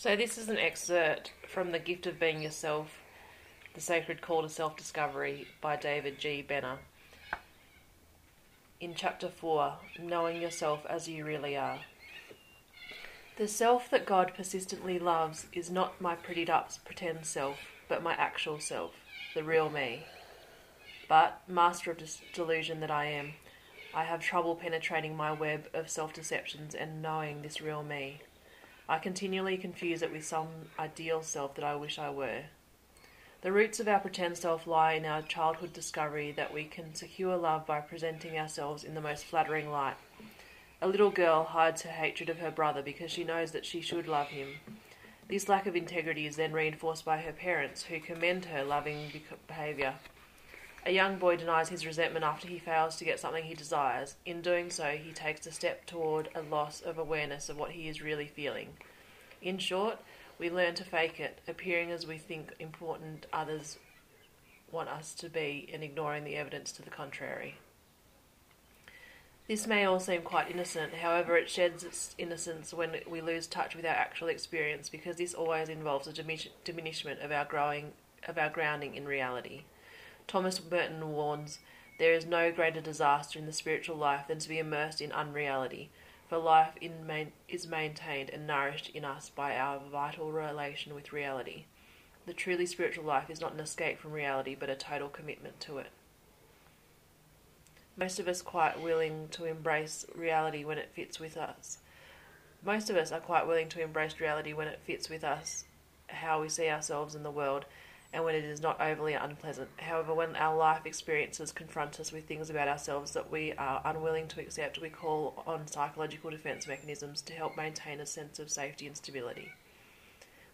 So this is an excerpt from The Gift of Being Yourself, The Sacred Call to Self-Discovery by David G. Benner. In Chapter 4, Knowing Yourself as You Really Are. The self that God persistently loves is not my prettied-up pretend self, but my actual self, the real me. But, master of delusion that I am, I have trouble penetrating my web of self-deceptions and knowing this real me. I continually confuse it with some ideal self that I wish I were. The roots of our pretend self lie in our childhood discovery that we can secure love by presenting ourselves in the most flattering light. A little girl hides her hatred of her brother because she knows that she should love him. This lack of integrity is then reinforced by her parents, who commend her loving behaviour. A young boy denies his resentment after he fails to get something he desires. In doing so, he takes a step toward a loss of awareness of what he is really feeling. In short, we learn to fake it, appearing as we think important others want us to be and ignoring the evidence to the contrary. This may all seem quite innocent, however it sheds its innocence when we lose touch with our actual experience, because this always involves a diminishment of our grounding in reality. Thomas Merton warns, there is no greater disaster in the spiritual life than to be immersed in unreality, for life is maintained and nourished in us by our vital relation with reality. The truly spiritual life is not an escape from reality, but a total commitment to it. Most of us are quite willing to embrace reality when it fits with us. How we see ourselves in the world, and when it is not overly unpleasant. However, when our life experiences confront us with things about ourselves that we are unwilling to accept, we call on psychological defence mechanisms to help maintain a sense of safety and stability.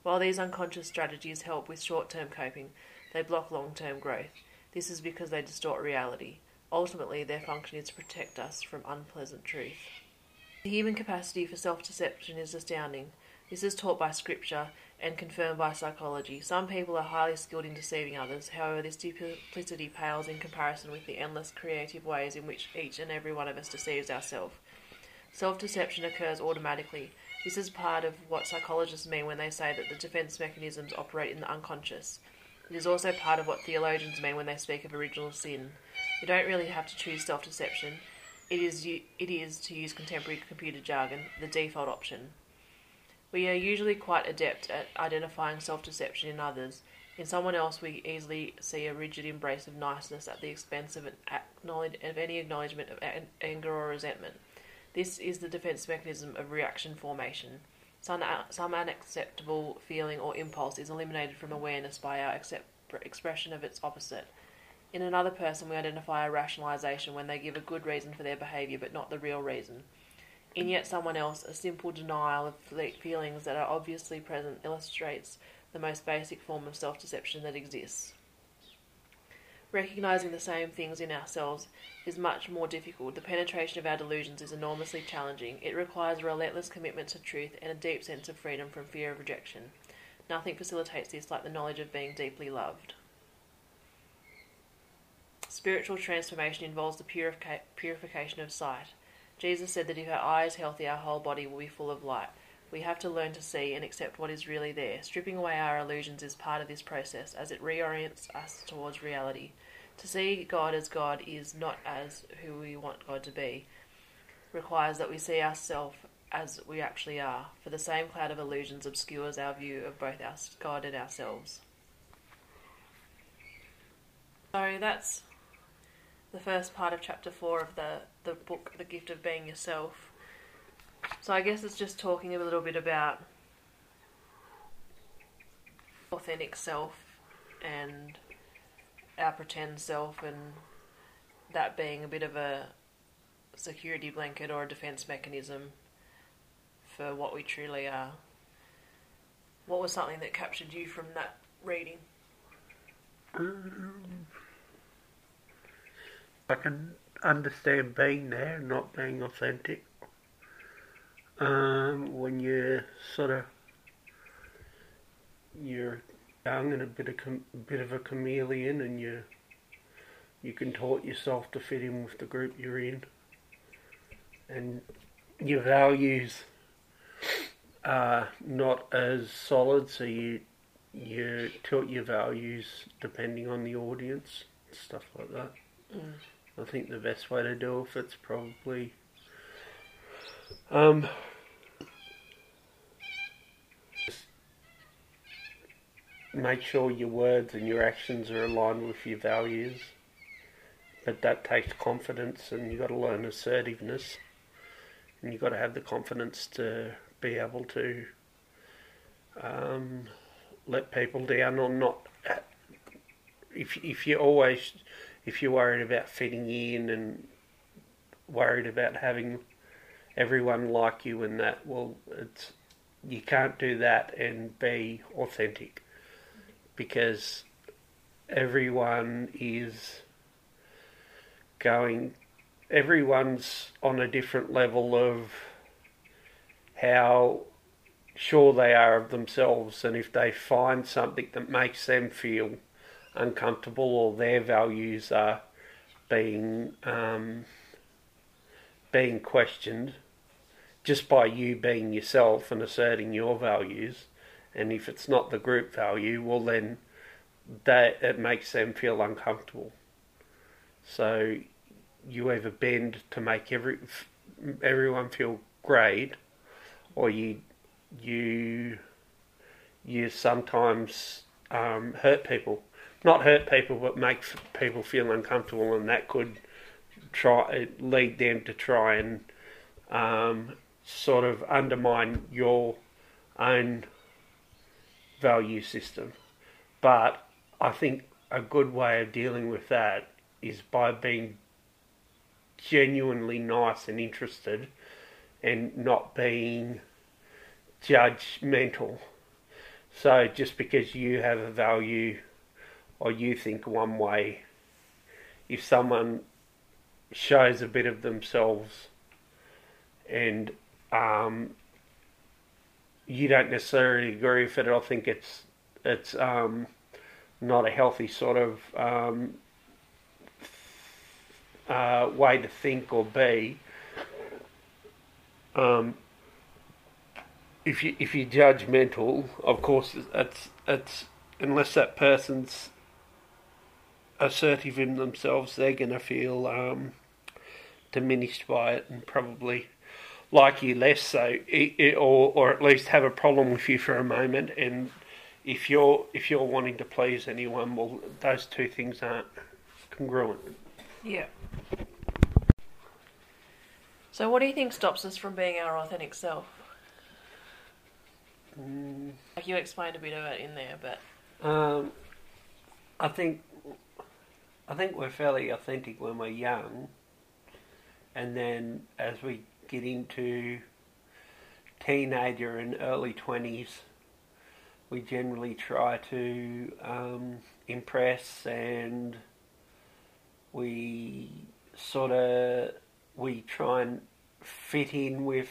While these unconscious strategies help with short-term coping, they block long-term growth. This is because they distort reality. Ultimately, their function is to protect us from unpleasant truth. The human capacity for self-deception is astounding. This is taught by scripture and confirmed by psychology. Some people are highly skilled in deceiving others. However, this duplicity pales in comparison with the endless creative ways in which each and every one of us deceives ourselves. Self-deception occurs automatically. This is part of what psychologists mean when they say that the defense mechanisms operate in the unconscious. It is also part of what theologians mean when they speak of original sin. You don't really have to choose self-deception. It is, to use contemporary computer jargon, the default option. We are usually quite adept at identifying self-deception in others. In someone else, we easily see a rigid embrace of niceness at the expense of any acknowledgement of anger or resentment. This is the defense mechanism of reaction formation. Some unacceptable feeling or impulse is eliminated from awareness by our expression of its opposite. In another person, we identify a rationalization when they give a good reason for their behavior, but not the real reason. In yet someone else, a simple denial of feelings that are obviously present illustrates the most basic form of self-deception that exists. Recognizing the same things in ourselves is much more difficult. The penetration of our delusions is enormously challenging. It requires a relentless commitment to truth and a deep sense of freedom from fear of rejection. Nothing facilitates this like the knowledge of being deeply loved. Spiritual transformation involves the purification of sight. Jesus said that if our eye is healthy, our whole body will be full of light. We have to learn to see and accept what is really there. Stripping away our illusions is part of this process, as it reorients us towards reality. To see God as God is, not as who we want God to be, requires that we see ourselves as we actually are, for the same cloud of illusions obscures our view of both our God and ourselves. So that's the first part of Chapter 4 of the book, The Gift of Being Yourself. So I guess it's just talking a little bit about authentic self and our pretend self, and that being a bit of a security blanket or a defense mechanism for what we truly are. What was something that captured you from that reading? I can understand being there and not being authentic. When you're young and a bit of a chameleon, and you contort yourself to fit in with the group you're in, and your values are not as solid, so you tilt your values depending on the audience, stuff like that. Mm. I think the best way to do it, it's probably make sure your words and your actions are aligned with your values, but that takes confidence, and you've got to learn assertiveness, and you've got to have the confidence to be able to let people down or not. If you're worried about fitting in and worried about having everyone like you and that, well, you can't do that and be authentic, because everyone is going, everyone's on a different level of how sure they are of themselves, and if they find something that makes them feel uncomfortable or their values are being questioned just by you being yourself and asserting your values, and if it's not the group value, well then it makes them feel uncomfortable. So you either bend to make everyone feel great, or you sometimes hurt people. Not hurt people, but make people feel uncomfortable, and that could lead them to try and sort of undermine your own value system. But I think a good way of dealing with that is by being genuinely nice and interested, and not being judgmental. So just because you have a value or you think one way, if someone shows a bit of themselves and you don't necessarily agree with it, I think it's not a healthy sort of way to think or be. If you're judgmental, of course, it's unless that person's assertive in themselves, they're going to feel diminished by it and probably like you less, so or at least have a problem with you for a moment. And if you're wanting to please anyone, well, those two things aren't congruent. Yeah. So what do you think stops us from being our authentic self? Like you explained a bit of it in there, but I think we're fairly authentic when we're young, and then as we get into teenager and early 20s, we generally try to impress, and we try and fit in with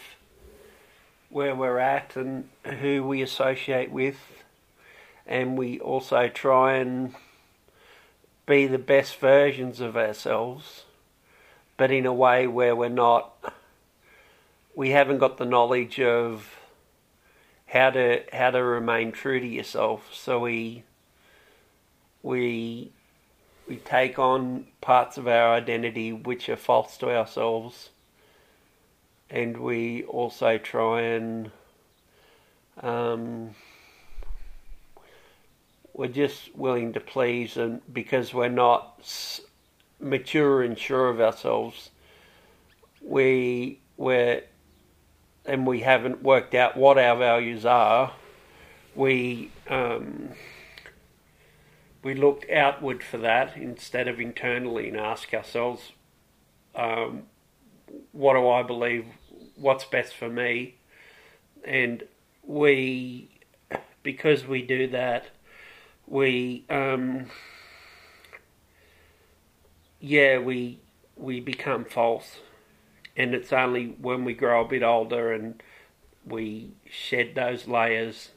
where we're at and who we associate with, and we also try and be the best versions of ourselves, but in a way where we haven't got the knowledge of how to remain true to yourself. So we take on parts of our identity which are false to ourselves, and we also try and we're just willing to please, and because we're not mature and sure of ourselves, and we haven't worked out what our values are, we look outward for that instead of internally and ask ourselves, what do I believe, what's best for me? And because we do that, we become false. And it's only when we grow a bit older and we shed those layers,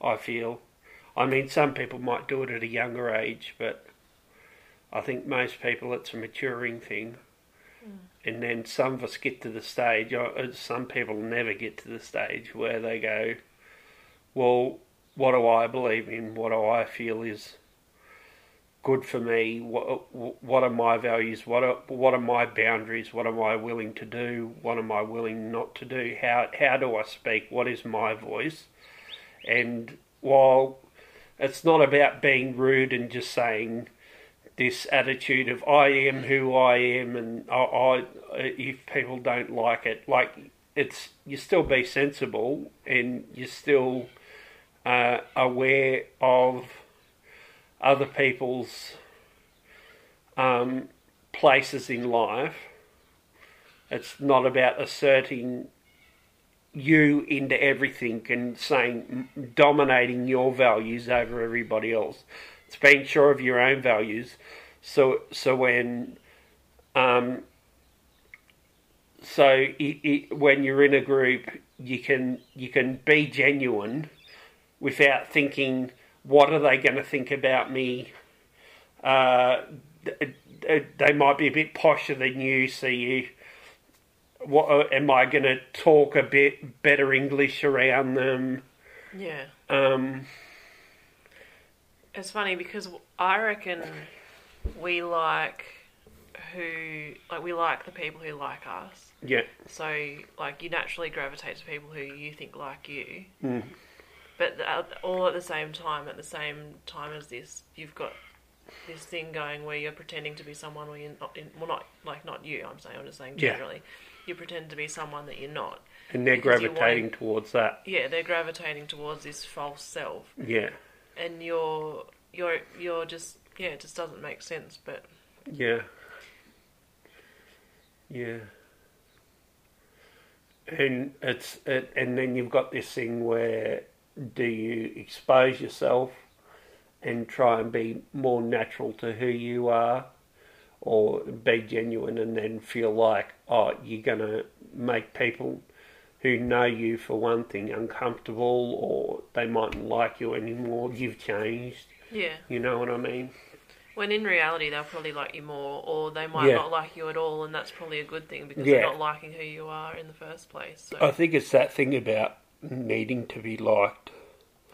I feel. I mean, some people might do it at a younger age, but I think most people it's a maturing thing. Mm. And then some of us get to the stage, some people never get to the stage where they go, well, what do I believe in? What do I feel is good for me? What are my values? What are my boundaries? What am I willing to do? What am I willing not to do? How do I speak? What is my voice? And while it's not about being rude and just saying this attitude of I am who I am, and if people don't like it, like, it's, you still be sensible, and you're still aware of other people's places in life. It's not about asserting you into everything and saying, dominating your values over everybody else. It's being sure of your own values. So when when you're in a group, you can be genuine without thinking, what are they going to think about me? They might be a bit posher than you, so you. What am I going to talk a bit better English around them? Yeah. It's funny because I reckon we like the people who like us. Yeah. So, like, you naturally gravitate to people who you think like you. Mm. But all at the same time as this, you've got this thing going where you're pretending to be someone where you're not. Not you. I'm just saying generally, you pretend to be someone that you're not. And they're gravitating towards that. Yeah, they're gravitating towards this false self. Yeah. And you're just, yeah, it just doesn't make sense, but... Yeah. Yeah. And then you've got this thing where, do you expose yourself and try and be more natural to who you are, or be genuine and then feel like, oh, you're going to make people who know you for one thing uncomfortable, or they mightn't like you anymore, you've changed. Yeah. You know what I mean? When in reality they'll probably like you more, or they might not like you at all, and that's probably a good thing because they're not liking who you are in the first place. So. I think it's that thing about needing to be liked.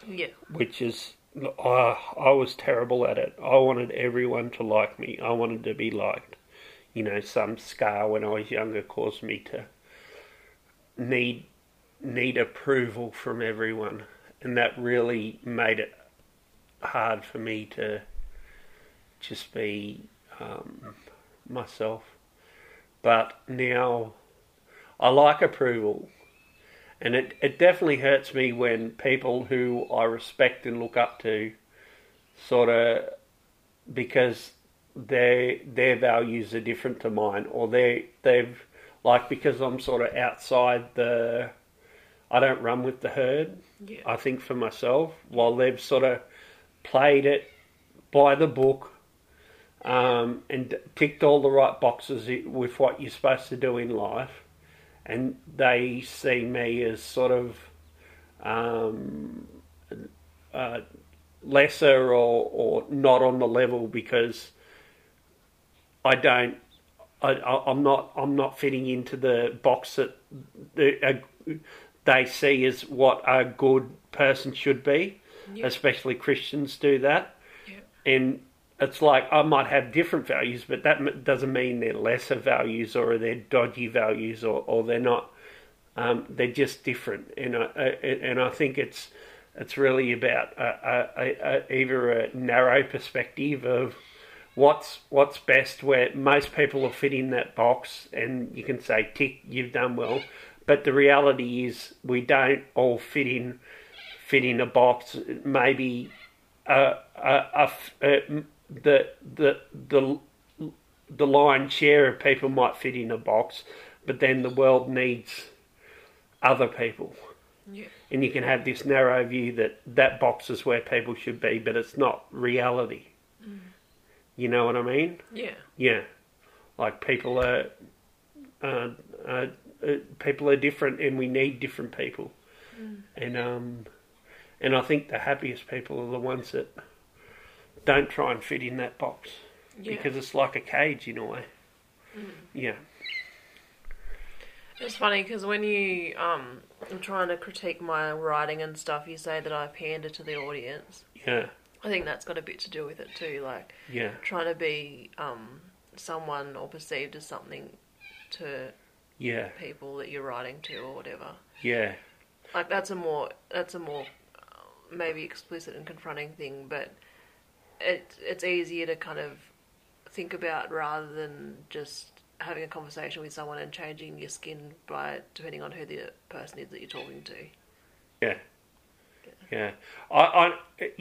Yeah. Which is, I was terrible at it. I wanted everyone to like me. I wanted to be liked. You know, some scar when I was younger caused me to need approval from everyone, and that really made it hard for me to just be myself. But now I like approval, and it definitely hurts me when people who I respect and look up to sort of, because their values are different to mine, or they've like, because I'm sort of outside the... I don't run with the herd, I think, for myself, while they've sort of played it by the book and ticked all the right boxes with what you're supposed to do in life. And they see me as sort of lesser or not on the level because I don't... I'm not fitting into the box that they see as what a good person should be. Yep. Especially Christians do that. Yep. And it's like, I might have different values, but that doesn't mean they're lesser values or they're dodgy values or they're not. They're just different. And I think it's really about either a narrow perspective of what's best, where most people will fit in that box, and you can say, tick, you've done well. But the reality is we don't all fit in a box. Maybe the lion's share of people might fit in a box, but then the world needs other people. Yeah. And you can have this narrow view that box is where people should be, but it's not reality. Mm. You know what I mean? Yeah. Yeah. Like, people are different, and we need different people. Mm. And I think the happiest people are the ones that don't try and fit in that box. Yeah. Because it's like a cage in a way. Mm. Yeah. It's funny because when you are trying to critique my writing and stuff, you say that I pander to the audience. Yeah. I think that's got a bit to do with it too, like trying to be someone or perceived as something to people that you're writing to or whatever. Yeah. Like that's a more maybe explicit and confronting thing, but it's easier to kind of think about rather than just having a conversation with someone and changing your skin by depending on who the person is that you're talking to. Yeah.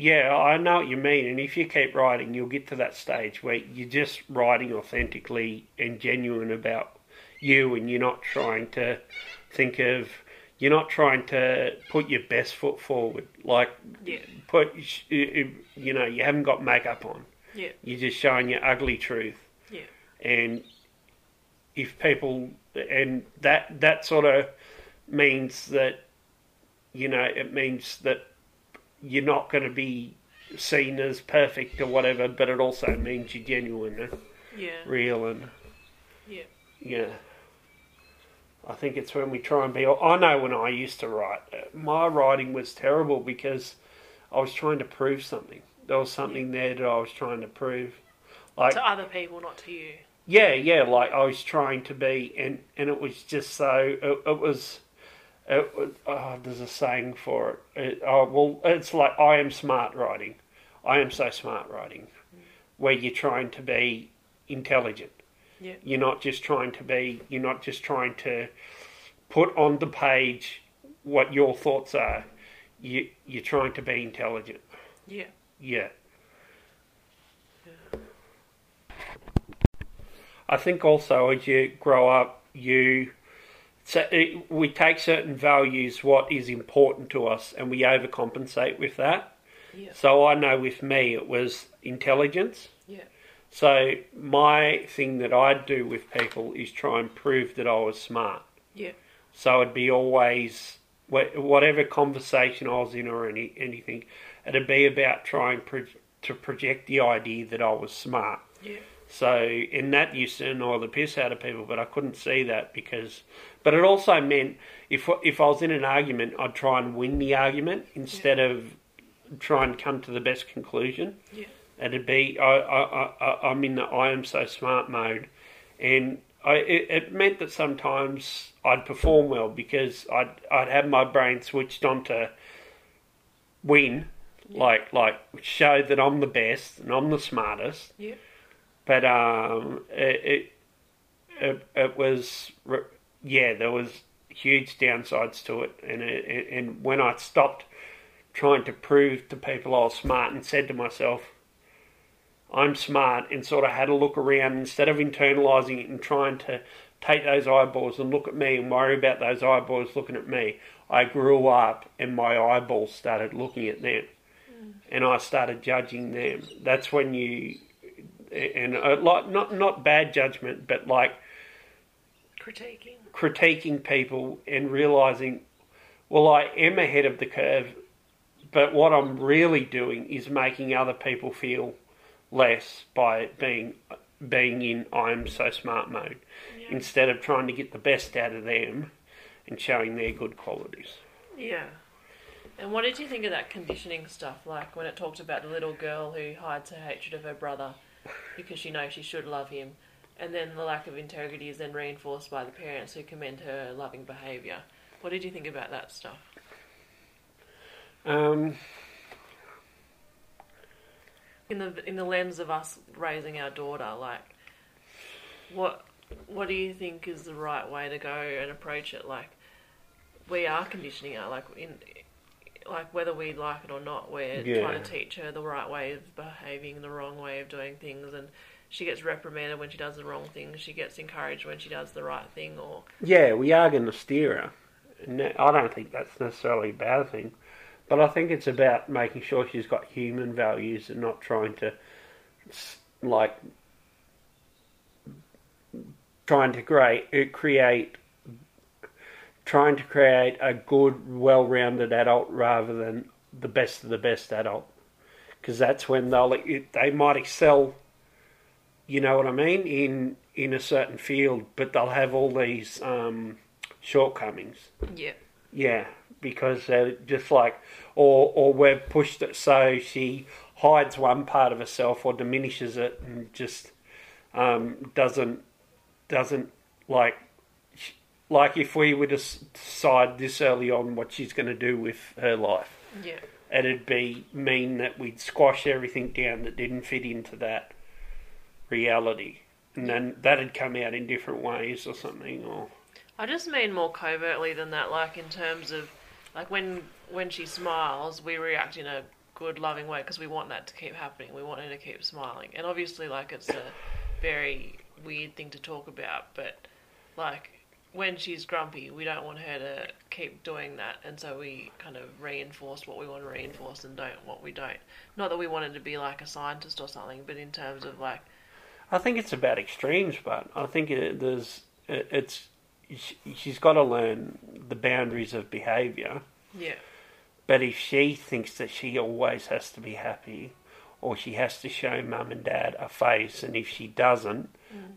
Yeah, I know what you mean, and if you keep writing, you'll get to that stage where you're just writing authentically and genuine about you, and you're not trying to you're not trying to put your best foot forward, like you haven't got makeup on. Yeah, you're just showing your ugly truth. Yeah, and if people that sort of means that. It means that you're not going to be seen as perfect or whatever, but it also means you're genuine and real. And I think it's when we try and be... I know when I used to write, my writing was terrible because I was trying to prove something. There was something there that I was trying to prove. Like, to other people, not to you. Yeah, like I was trying to be, and it was just so... It was... there's a saying for it. It's like I am smart writing. I am so smart writing, where you're trying to be intelligent. Yeah. You're not just trying to put on the page what your thoughts are. You're trying to be intelligent. Yeah. Yeah. I think also as you grow up, So we take certain values, what is important to us, and we overcompensate with that. Yeah. So I know with me it was intelligence. Yeah. So my thing that I'd do with people is try and prove that I was smart. Yeah. So it'd be always, whatever conversation I was in or anything, it'd be about trying to project the idea that I was smart. Yeah. So, and that used to annoy the piss out of people, but I couldn't see that because... But it also meant if I was in an argument, I'd try and win the argument instead of try and come to the best conclusion. Yeah. It'd be, I'm in the I am so smart mode. And it meant that sometimes I'd perform well because I'd have my brain switched on to win, like show that I'm the best and I'm the smartest. Yeah. But it was... there was huge downsides to it, and when I stopped trying to prove to people I was smart and said to myself, I'm smart, and sort of had a look around instead of internalising it and trying to take those eyeballs and look at me and worry about those eyeballs looking at me, I grew up and my eyeballs started looking at them, and I started judging them. That's when not bad judgment, but like critiquing people and realising, well, I am ahead of the curve, but what I'm really doing is making other people feel less by being in I'm so smart mode instead of trying to get the best out of them and showing their good qualities. Yeah. And what did you think of that conditioning stuff, like when it talked about the little girl who hides her hatred of her brother because she knows she should love him? And then the lack of integrity is then reinforced by the parents who commend her loving behaviour. What did you think about that stuff? In the lens of us raising our daughter, like, what do you think is the right way to go and approach it? Like, we are conditioning her, like whether we like it or not, we're trying to teach her the right way of behaving, the wrong way of doing things, and she gets reprimanded when she does the wrong thing. She gets encouraged when she does the right thing. Or we are going to steer her. No, I don't think that's necessarily a bad thing. But I think it's about making sure she's got human values and not trying to create a good, well-rounded adult rather than the best of the best adult. Because that's when they might excel... You know what I mean? In a certain field, but they'll have all these shortcomings. Yeah. Yeah, because they're just like, or we've pushed it so she hides one part of herself or diminishes it and just doesn't like if we were to decide this early on what she's going to do with her life. Yeah. It'd be mean that we'd squash everything down that didn't fit into that reality. And then that'd come out in different ways or something. Or I just mean more covertly than that, like in terms of, like when she smiles, we react in a good, loving way because we want that to keep happening. We want her to keep smiling. And obviously, like, it's a very weird thing to talk about, but, like, when she's grumpy, we don't want her to keep doing that, and so we kind of reinforce what we want to reinforce and don't what we don't. Not that we wanted to be like a scientist or something, but in terms of like, I think it's about extremes, but I think she's got to learn the boundaries of behaviour. Yeah. But if she thinks that she always has to be happy, or she has to show mum and dad a face, and if she doesn't,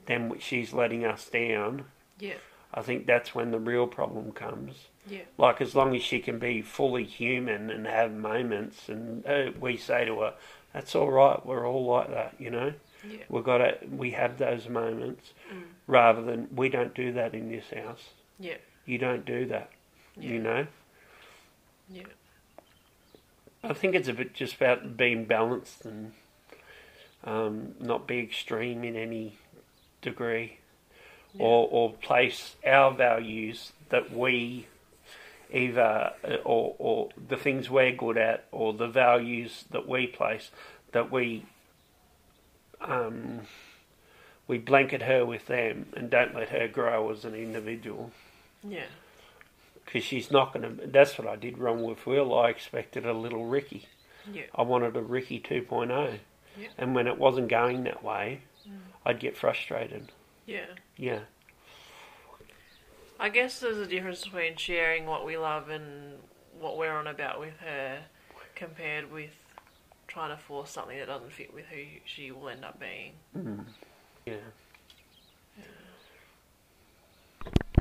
then she's letting us down. Yeah. I think that's when the real problem comes. Yeah. Like, as long as she can be fully human and have moments, and we say to her, that's all right, we're all like that, you know? Yeah. We have those moments, rather than, we don't do that in this house. Yeah. You don't do that, you know? Yeah. I think it's a bit just about being balanced and not be extreme in any degree. Yeah. Or place our values that we either, or the things we're good at, or the values that we place, that we blanket her with them and don't let her grow as an individual. Yeah. Because she's not going to, that's what I did wrong with Will. I expected a little Ricky. Yeah. I wanted a Ricky 2.0. Yeah. And when it wasn't going that way, I'd get frustrated. Yeah. Yeah. I guess there's a difference between sharing what we love and what we're on about with her compared with trying to force something that doesn't fit with who she will end up being. Mm. Yeah.